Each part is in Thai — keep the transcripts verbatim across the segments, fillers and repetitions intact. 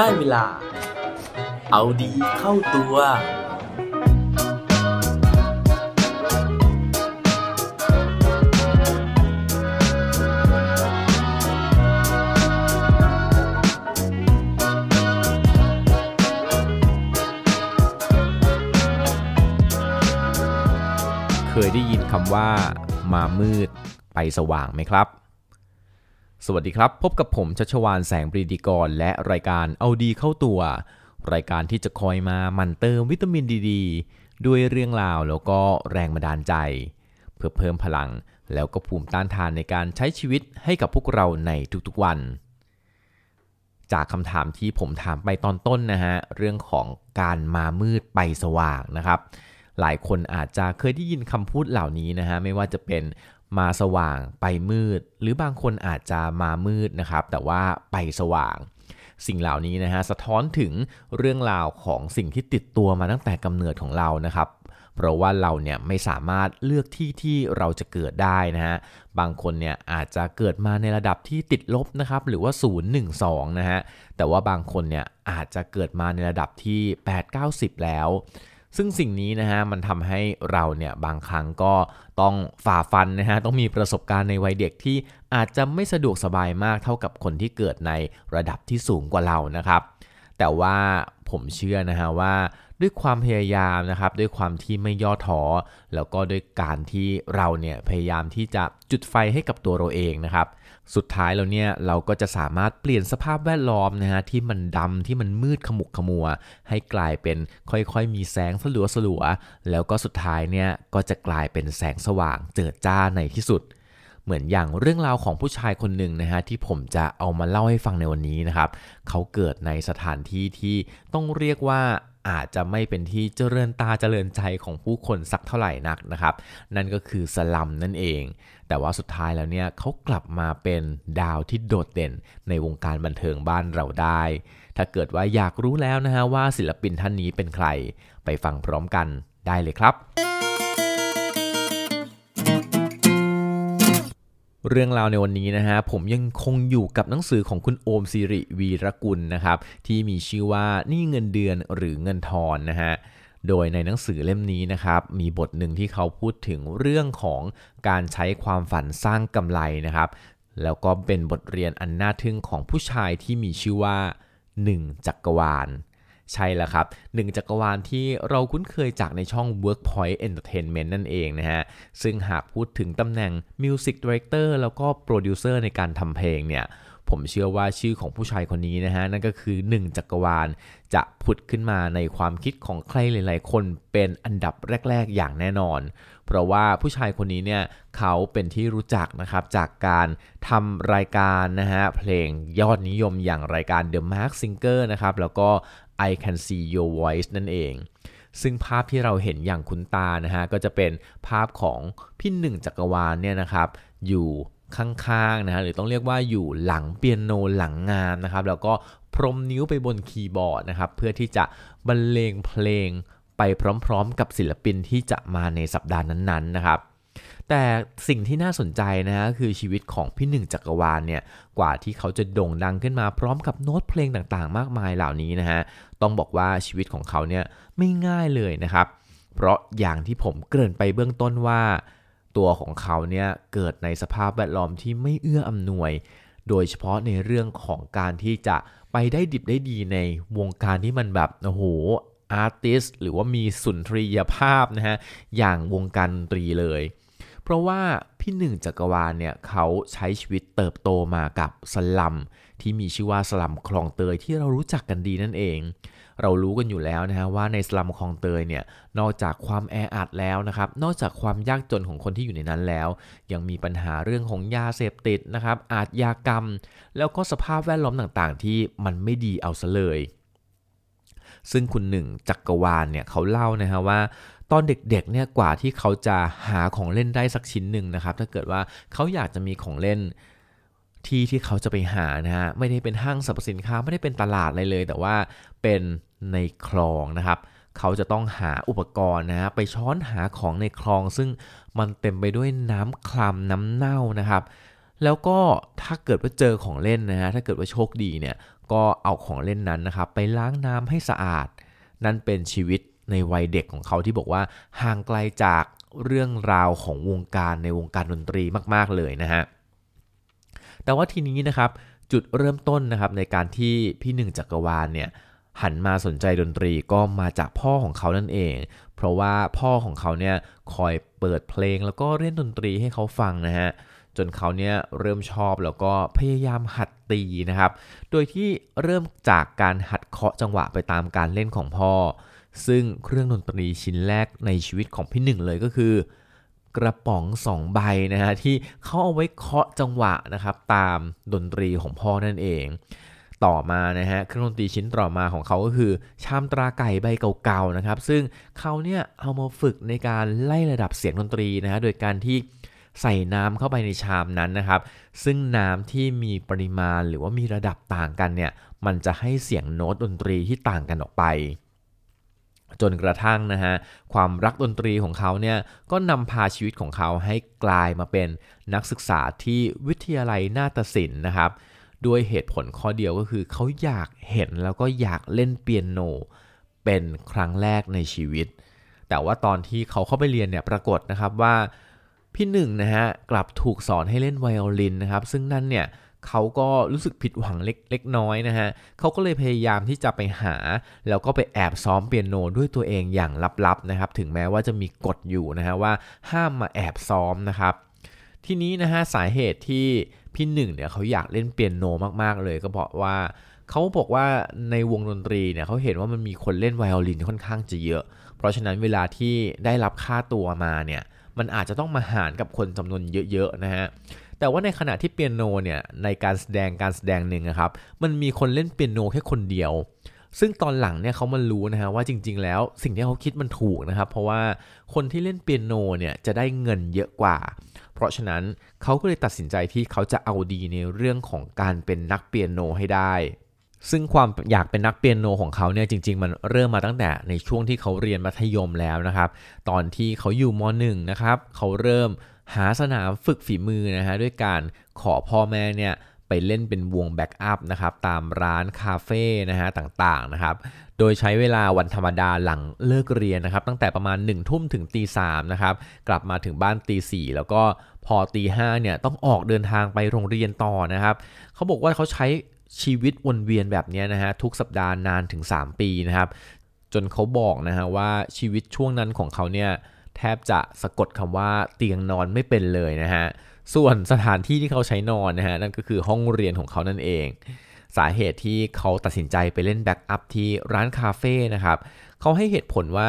ได้เวลาเอาดีเข้าตัวเคยได้ยินคำว่ามามืดไปสว่างไหมครับสวัสดีครับพบกับผมชัชวาลแสงปรีดีกรและรายการเอาดีเข้าตัวรายการที่จะคอยมาหมั่นเติมวิตามินดีดีด้วยเรื่องราวแล้วก็แรงบันดาลใจเพื่อเพิ่มพลังแล้วก็ภูมิต้านทานในการใช้ชีวิตให้กับพวกเราในทุกๆวันจากคำถามที่ผมถามไปตอนต้นนะฮะเรื่องของการมามืดไปสว่างนะครับหลายคนอาจจะเคยได้ยินคำพูดเหล่านี้นะฮะไม่ว่าจะเป็นมาสว่างไปมืดหรือบางคนอาจจะมามืดนะครับแต่ว่าไปสว่างสิ่งเหล่านี้นะฮะสะท้อนถึงเรื่องราวของสิ่งที่ติดตัวมาตั้งแต่กำเนิดของเรานะครับเพราะว่าเราเนี่ยไม่สามารถเลือกที่ที่เราจะเกิดได้นะฮะบางคนเนี่ยอาจจะเกิดมาในระดับที่ติดลบนะครับหรือว่าศูนย์ หนึ่ง สองนะฮะแต่ว่าบางคนเนี่ยอาจจะเกิดมาในระดับที่แปด เก้า สิบแล้วซึ่งสิ่งนี้นะฮะมันทำให้เราเนี่ยบางครั้งก็ต้องฝ่าฟันนะฮะต้องมีประสบการณ์ในวัยเด็กที่อาจจะไม่สะดวกสบายมากเท่ากับคนที่เกิดในระดับที่สูงกว่าเรานะครับแต่ว่าผมเชื่อนะฮะว่าด้วยความพยายามนะครับด้วยความที่ไม่ย่อท้อแล้วก็ด้วยการที่เราเนี่ยพยายามที่จะจุดไฟให้กับตัวเราเองนะครับสุดท้ายแล้วเนี่ยเราก็จะสามารถเปลี่ยนสภาพแวดล้อมนะฮะที่มันดำที่มันมืดขมุกขมัวให้กลายเป็นค่อยๆมีแสงสลัวๆแล้วก็สุดท้ายเนี่ยก็จะกลายเป็นแสงสว่างเจิดจ้าในที่สุดเหมือนอย่างเรื่องราวของผู้ชายคนหนึ่งนะฮะที่ผมจะเอามาเล่าให้ฟังในวันนี้นะครับเขาเกิดในสถานที่ที่ต้องเรียกว่าอาจจะไม่เป็นที่เจริญตาเจริญใจของผู้คนสักเท่าไหร่นักนะครับนั่นก็คือสลัมนั่นเองแต่ว่าสุดท้ายแล้วเนี่ยเขากลับมาเป็นดาวที่โดดเด่นในวงการบันเทิงบ้านเราได้ถ้าเกิดว่าอยากรู้แล้วนะฮะว่าศิลปินท่านนี้เป็นใครไปฟังพร้อมกันได้เลยครับเรื่องราวในวันนี้นะฮะผมยังคงอยู่กับหนังสือของคุณโอมสิริวีรกุลนะครับที่มีชื่อว่านี่เงินเดือนหรือเงินทอนนะฮะโดยในหนังสือเล่มนี้นะครับมีบทหนึ่งที่เขาพูดถึงเรื่องของการใช้ความฝันสร้างกำไรนะครับแล้วก็เป็นบทเรียนอันน่าทึ่งของผู้ชายที่มีชื่อว่าหนึ่งจักรวาลใช่แล้วครับหนึ่งจักรวาลที่เราคุ้นเคยจากในช่อง Workpoint Entertainment นั่นเองนะฮะซึ่งหากพูดถึงตำแหน่ง Music Director แล้วก็ Producer ในการทำเพลงเนี่ยผมเชื่อว่าชื่อของผู้ชายคนนี้นะฮะนั่นก็คือหนึ่งจักรวาลจะผุดขึ้นมาในความคิดของใครหลายๆคนเป็นอันดับแรกๆอย่างแน่นอนเพราะว่าผู้ชายคนนี้เนี่ยเขาเป็นที่รู้จักนะครับจากการทำรายการนะฮะเพลงยอดนิยมอย่างรายการ The Mask Singer นะครับแล้วก็I Can See Your Voice นั่นเองซึ่งภาพที่เราเห็นอย่างคุ้นตานะฮะก็จะเป็นภาพของพี่หนึ่งจักรวาลเนี่ยนะครับอยู่ข้างๆนะฮะหรือต้องเรียกว่าอยู่หลังเปียโนหลังงานนะครับแล้วก็พรมนิ้วไปบนคีย์บอร์ดนะครับเพื่อที่จะบรรเลงเพลงไปพร้อมๆกับศิลปินที่จะมาในสัปดาห์นั้นๆนะครับแต่สิ่งที่น่าสนใจนะฮะคือชีวิตของพี่หนึ่งจักรวาลเนี่ยกว่าที่เขาจะโด่งดังขึ้นมาพร้อมกับโน้ตเพลงต่างๆมากมายเหล่านี้นะฮะต้องบอกว่าชีวิตของเขาเนี่ยไม่ง่ายเลยนะครับเพราะอย่างที่ผมเกริ่นไปเบื้องต้นว่าตัวของเขาเนี่ยเกิดในสภาพแวดล้อมที่ไม่เอื้ออำนวยโดยเฉพาะในเรื่องของการที่จะไปได้ดิบได้ดีในวงการที่มันแบบโอ้โหอาร์ติสต์หรือว่ามีสุนทรียภาพนะฮะอย่างวงการดนตรีเลยเพราะว่าพี่หนึ่งจักรวาลเนี่ยเขาใช้ชีวิตเติบโตมากับสลัมที่มีชื่อว่าสลัมคลองเตยที่เรารู้จักกันดีนั่นเองเรารู้กันอยู่แล้วนะฮะว่าในสลัมคลองเตยเนี่ยนอกจากความแออัดแล้วนะครับนอกจากความยากจนของคนที่อยู่ในนั้นแล้วยังมีปัญหาเรื่องของยาเสพติดนะครับอาชญากรรมแล้วก็สภาพแวดล้อมต่างๆที่มันไม่ดีเอาซะเลยซึ่งคุณหนึ่งจักรวาลเนี่ยเขาเล่านะฮะว่าตอนเด็กๆเนี่ยกว่าที่เขาจะหาของเล่นได้สักชิ้นหนึ่งนะครับถ้าเกิดว่าเขาอยากจะมีของเล่นที่ที่เขาจะไปหานะฮะไม่ได้เป็นห้างสรรพสินค้าไม่ได้เป็นตลาดอะไรเลยแต่ว่าเป็นในคลองนะครับเขาจะต้องหาอุปกรณ์นะฮะไปช้อนหาของในคลองซึ่งมันเต็มไปด้วยน้ำคลำน้ำเน่านะครับแล้วก็ถ้าเกิดว่าเจอของเล่นนะฮะถ้าเกิดว่าโชคดีเนี่ย ก็เอาของเล่นนั้นนะครับไปล้างน้ำให้สะอาดนั่นเป็นชีวิตในวัยเด็กของเขาที่บอกว่าห่างไกลจากเรื่องราวของวงการในวงการดนตรีมากๆเลยนะฮะแต่ว่าทีนี้นะครับจุดเริ่มต้นนะครับในการที่พี่หนึ่งจักรวาลเนี่ยหันมาสนใจดนตรีก็มาจากพ่อของเขานั่นเองเพราะว่าพ่อของเขาเนี่ยคอยเปิดเพลงแล้วก็เล่นดนตรีให้เขาฟังนะฮะจนเขาเนี่ยเริ่มชอบแล้วก็พยายามหัดตีนะครับโดยที่เริ่มจากการหัดเคาะจังหวะไปตามการเล่นของพ่อซึ่งเครื่องดนตรีชิ้นแรกในชีวิตของพี่หนึ่งเลยก็คือกระป๋องสองใบนะฮะที่เขาเอาไว้เคาะจังหวะนะครับตามดนตรีของพ่อนั่นเองต่อมานะฮะเครื่องดนตรีชิ้นต่อมาของเขาก็คือชามตราไก่ใบเก่าๆนะครับซึ่งเขาเนี่ยเอามาฝึกในการไล่ระดับเสียงดนตรีนะฮะโดยการที่ใส่น้ำเข้าไปในชามนั้นนะครับซึ่งน้ำที่มีปริมาณหรือว่ามีระดับต่างกันเนี่ยมันจะให้เสียงโน้ตดนตรีที่ต่างกันออกไปจนกระทั่งนะฮะความรักดนตรีของเขาเนี่ยก็นำพาชีวิตของเขาให้กลายมาเป็นนักศึกษาที่วิทยาลัยนาฏศิลป์นะครับด้วยเหตุผลข้อเดียวก็คือเขาอยากเห็นแล้วก็อยากเล่นเปียโนเป็นครั้งแรกในชีวิตแต่ว่าตอนที่เขาเข้าไปเรียนเนี่ยปรากฏนะครับว่าพี่หนึ่งนะฮะกลับถูกสอนให้เล่นไวโอลินนะครับซึ่งนั่นเนี่ยเขาก็รู้สึกผิดหวังเล็กเล็กน้อยนะฮะเขาก็เลยพยายามที่จะไปหาแล้วก็ไปแอบซ้อมเปียโนด้วยตัวเองอย่างลับๆนะครับถึงแม้ว่าจะมีกฎอยู่นะฮะว่าห้ามมาแอบซ้อมนะครับทีนี้นะฮะสาเหตุที่พี่หนึ่งเนี่ยเขาอยากเล่นเปียโนมากๆเลยก็บอกว่าเขาบอกว่าในวงดนตรีเนี่ยเขาเห็นว่ามันมีคนเล่นไวโอลินค่อนข้างจะเยอะเพราะฉะนั้นเวลาที่ได้รับค่าตัวมาเนี่ยมันอาจจะต้องมาหารกับคนจำนวนเยอะๆนะฮะแต่ว่าในขณะที่เปียโนเนี่ยในการแสดงการแสดงหนึ่งนะครับมันมีคนเล่นเปียโนแค่คนเดียวซึ่งตอนหลังเนี่ยเขามารู้นะฮะว่าจริงๆแล้วสิ่งที่เขาคิดมันถูกนะครับเพราะว่าคนที่เล่นเปียโนเนี่ยจะได้เงินเยอะกว่าเพราะฉะนั้นเขาก็เลยตัดสินใจที่เขาจะเอาดีในเรื่องของการเป็นนักเปียโนให้ได้ซึ่งความอยากเป็นนักเปียโนของเขาเนี่ยจริงๆมันเริ่มมาตั้งแต่ในช่วงที่เขาเรียนมัธยมแล้วนะครับตอนที่เขาอยู่ม.หนึ่ง นะครับเขาเริ่มหาสนามฝึกฝีมือนะฮะด้วยการขอพ่อแม่เนี่ยไปเล่นเป็นวงแบ็กอัพนะครับตามร้านคาเฟ่นะฮะต่างๆนะครับโดยใช้เวลาวันธรรมดาหลังเลิกเรียนนะครับตั้งแต่ประมาณ หนึ่ง ทุ่มถึง ตีสาม นะครับกลับมาถึงบ้านตีสี่แล้วก็พอตีห้าเนี่ยต้องออกเดินทางไปโรงเรียนต่อนะครับเขาบอกว่าเขาใช้ชีวิตวนเวียนแบบนี้นะฮะทุกสัปดาห์นานถึงสามปีนะครับจนเขาบอกนะฮะว่าชีวิตช่วงนั้นของเขาเนี่ยแทบจะสะกดคำว่าเตียงนอนไม่เป็นเลยนะฮะส่วนสถานที่ที่เขาใช้นอนนะฮะนั่นก็คือห้องเรียนของเขานั่นเองสาเหตุที่เขาตัดสินใจไปเล่นแบ็กอัพที่ร้านคาเฟ่นะครับเขาให้เหตุผลว่า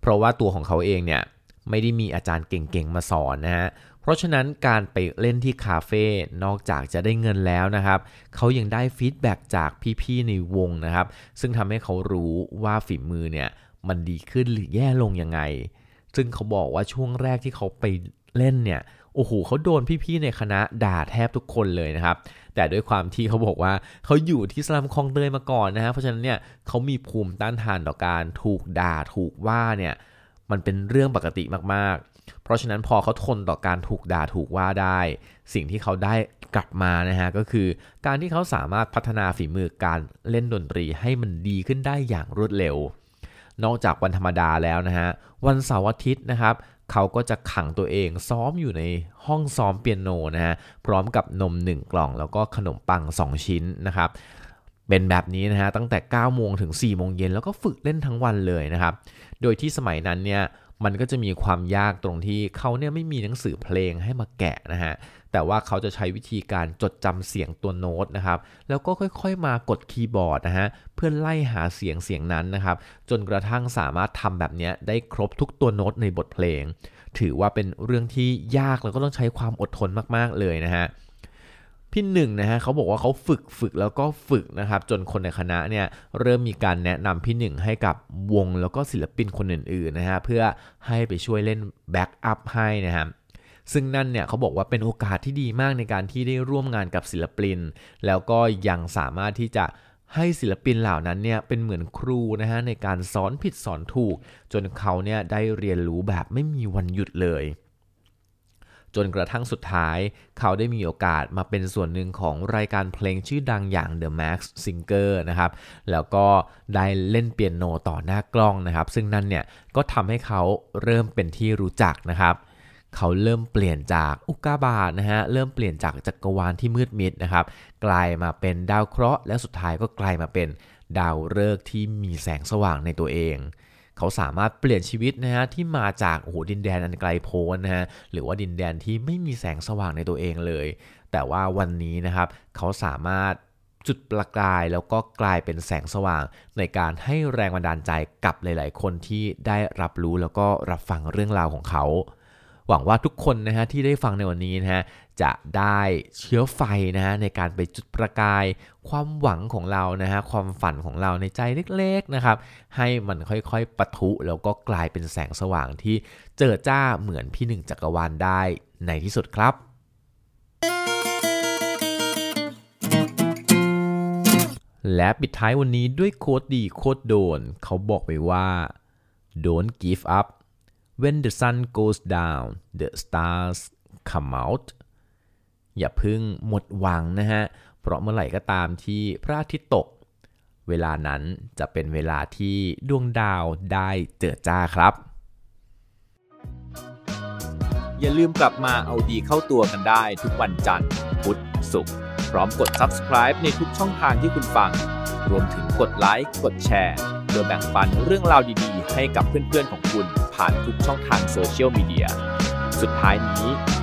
เพราะว่าตัวของเขาเองเนี่ยไม่ได้มีอาจารย์เก่งๆมาสอนนะฮะเพราะฉะนั้นการไปเล่นที่คาเฟ่นอกจากจะได้เงินแล้วนะครับเขายังได้ฟีดแบ็กจากพี่ๆในวงนะครับซึ่งทำให้เขารู้ว่าฝีมือเนี่ยมันดีขึ้นหรือแย่ลงยังไงซึ่งเขาบอกว่าช่วงแรกที่เขาไปเล่นเนี่ยโอ้โหเขาโดนพี่ๆในคณะด่าแทบทุกคนเลยนะครับแต่ด้วยความที่เขาบอกว่าเขาอยู่ที่สลัมคลองเตยมาก่อนนะฮะเพราะฉะนั้นเนี่ยเขามีภูมิต้านทานต่อการถูกด่าถูกว่าเนี่ยมันเป็นเรื่องปกติมากๆเพราะฉะนั้นพอเขาทนต่อการถูกด่าถูกว่าได้สิ่งที่เขาได้กลับมานะฮะก็คือการที่เขาสามารถพัฒนาฝีมือการเล่นดนตรีให้มันดีขึ้นได้อย่างรวดเร็วนอกจากวันธรรมดาแล้วนะฮะวันเสาร์อาทิตย์นะครับเขาก็จะขังตัวเองซ้อมอยู่ในห้องซ้อมเปียโนนะฮะพร้อมกับนมหนึ่งกล่องแล้วก็ขนมปังสองชิ้นนะครับเป็นแบบนี้นะฮะตั้งแต่ เก้าโมง ถึง สี่โมง เย็นแล้วก็ฝึกเล่นทั้งวันเลยนะครับโดยที่สมัยนั้นเนี่ยมันก็จะมีความยากตรงที่เขาเนี่ยไม่มีหนังสือเพลงให้มาแกะนะฮะแต่ว่าเขาจะใช้วิธีการจดจำเสียงตัวโน้ตนะครับแล้วก็ค่อยๆมากดคีย์บอร์ดนะฮะเพื่อไล่หาเสียงเสียงนั้นนะครับจนกระทั่งสามารถทำแบบนี้ได้ครบทุกตัวโน้ตในบทเพลงถือว่าเป็นเรื่องที่ยากแล้วก็ต้องใช้ความอดทนมากๆเลยนะฮะพี่หนึ่งนะฮะเขาบอกว่าเขาฝึกฝึกแล้วก็ฝึกนะครับจนคนในคณะเนี่ยเริ่มมีการแนะนำพี่หนึ่งให้กับวงแล้วก็ศิลปินคนอื่นๆนะฮะเพื่อให้ไปช่วยเล่นแบ็กอัพให้นะฮะซึ่งนั่นเนี่ยเขาบอกว่าเป็นโอกาสที่ดีมากในการที่ได้ร่วมงานกับศิลปินแล้วก็ยังสามารถที่จะให้ศิลปินเหล่านั้นเนี่ยเป็นเหมือนครูนะฮะในการสอนผิดสอนถูกจนเขาเนี่ยได้เรียนรู้แบบไม่มีวันหยุดเลย จนกระทั่งสุดท้ายเขาได้มีโอกาสมาเป็นส่วนหนึ่งของรายการเพลงชื่อดังอย่าง The Mask Singer นะครับแล้วก็ได้เล่นเปียโนต่อหน้ากล้องนะครับซึ่งนั่นเนี่ยก็ทำให้เขาเริ่มเป็นที่รู้จักนะครับเขาเริ่มเปลี่ยนจากอุกกาบาตนะฮะเริ่มเปลี่ยนจากจักรวาลที่มืดมิดนะครับกลายมาเป็นดาวเคราะห์และสุดท้ายก็กลายมาเป็นดาวฤกษ์ที่มีแสงสว่างในตัวเองเขาสามารถเปลี่ยนชีวิตนะฮะที่มาจากโอ้โหดินแดนอันไกลโพ้นนะฮะหรือว่าดินแดนที่ไม่มีแสงสว่างในตัวเองเลยแต่ว่าวันนี้นะครับเขาสามารถจุดประกายแล้วก็กลายเป็นแสงสว่างในการให้แรงบันดาลใจกับหลายๆคนที่ได้รับรู้แล้วก็รับฟังเรื่องราวของเขาหวังว่าทุกคนนะฮะที่ได้ฟังในวันนี้นะฮะจะได้เชื้อไฟนะฮะในการไปจุดประกายความหวังของเรานะฮะความฝันของเราในใจเล็กๆนะครับให้มันค่อยๆปะทุแล้วก็กลายเป็นแสงสว่างที่เจิดจ้าเหมือนพี่หนึ่งจักรวาลได้ในที่สุดครับและปิดท้ายวันนี้ด้วยโค้ดดีโค้ดโดนเขาบอกไว้ว่า Don't give up When the sun goes down, the stars come out. อย่าเพิ่งหมดหวังนะฮะเพราะเมื่อไหร่ก็ตามที่พระอาทิตย์ตกเวลานั้นจะเป็นเวลาที่ดวงดาวได้เจิดจ้าครับอย่าลืมกลับมาเอาดีเข้าตัวกันได้ทุกวันจันทร์พุธศุกร์พร้อมกด Subscribe ในทุกช่องทางที่คุณฟังรวมถึงกดไลค์กดแชร์เพื่อแบ่งปันเรื่องราวดีๆให้กับเพื่อนๆของคุณผ่านทุกช่องทางโซเชียลมีเดียสุดท้ายนี้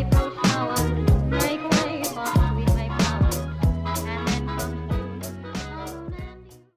บ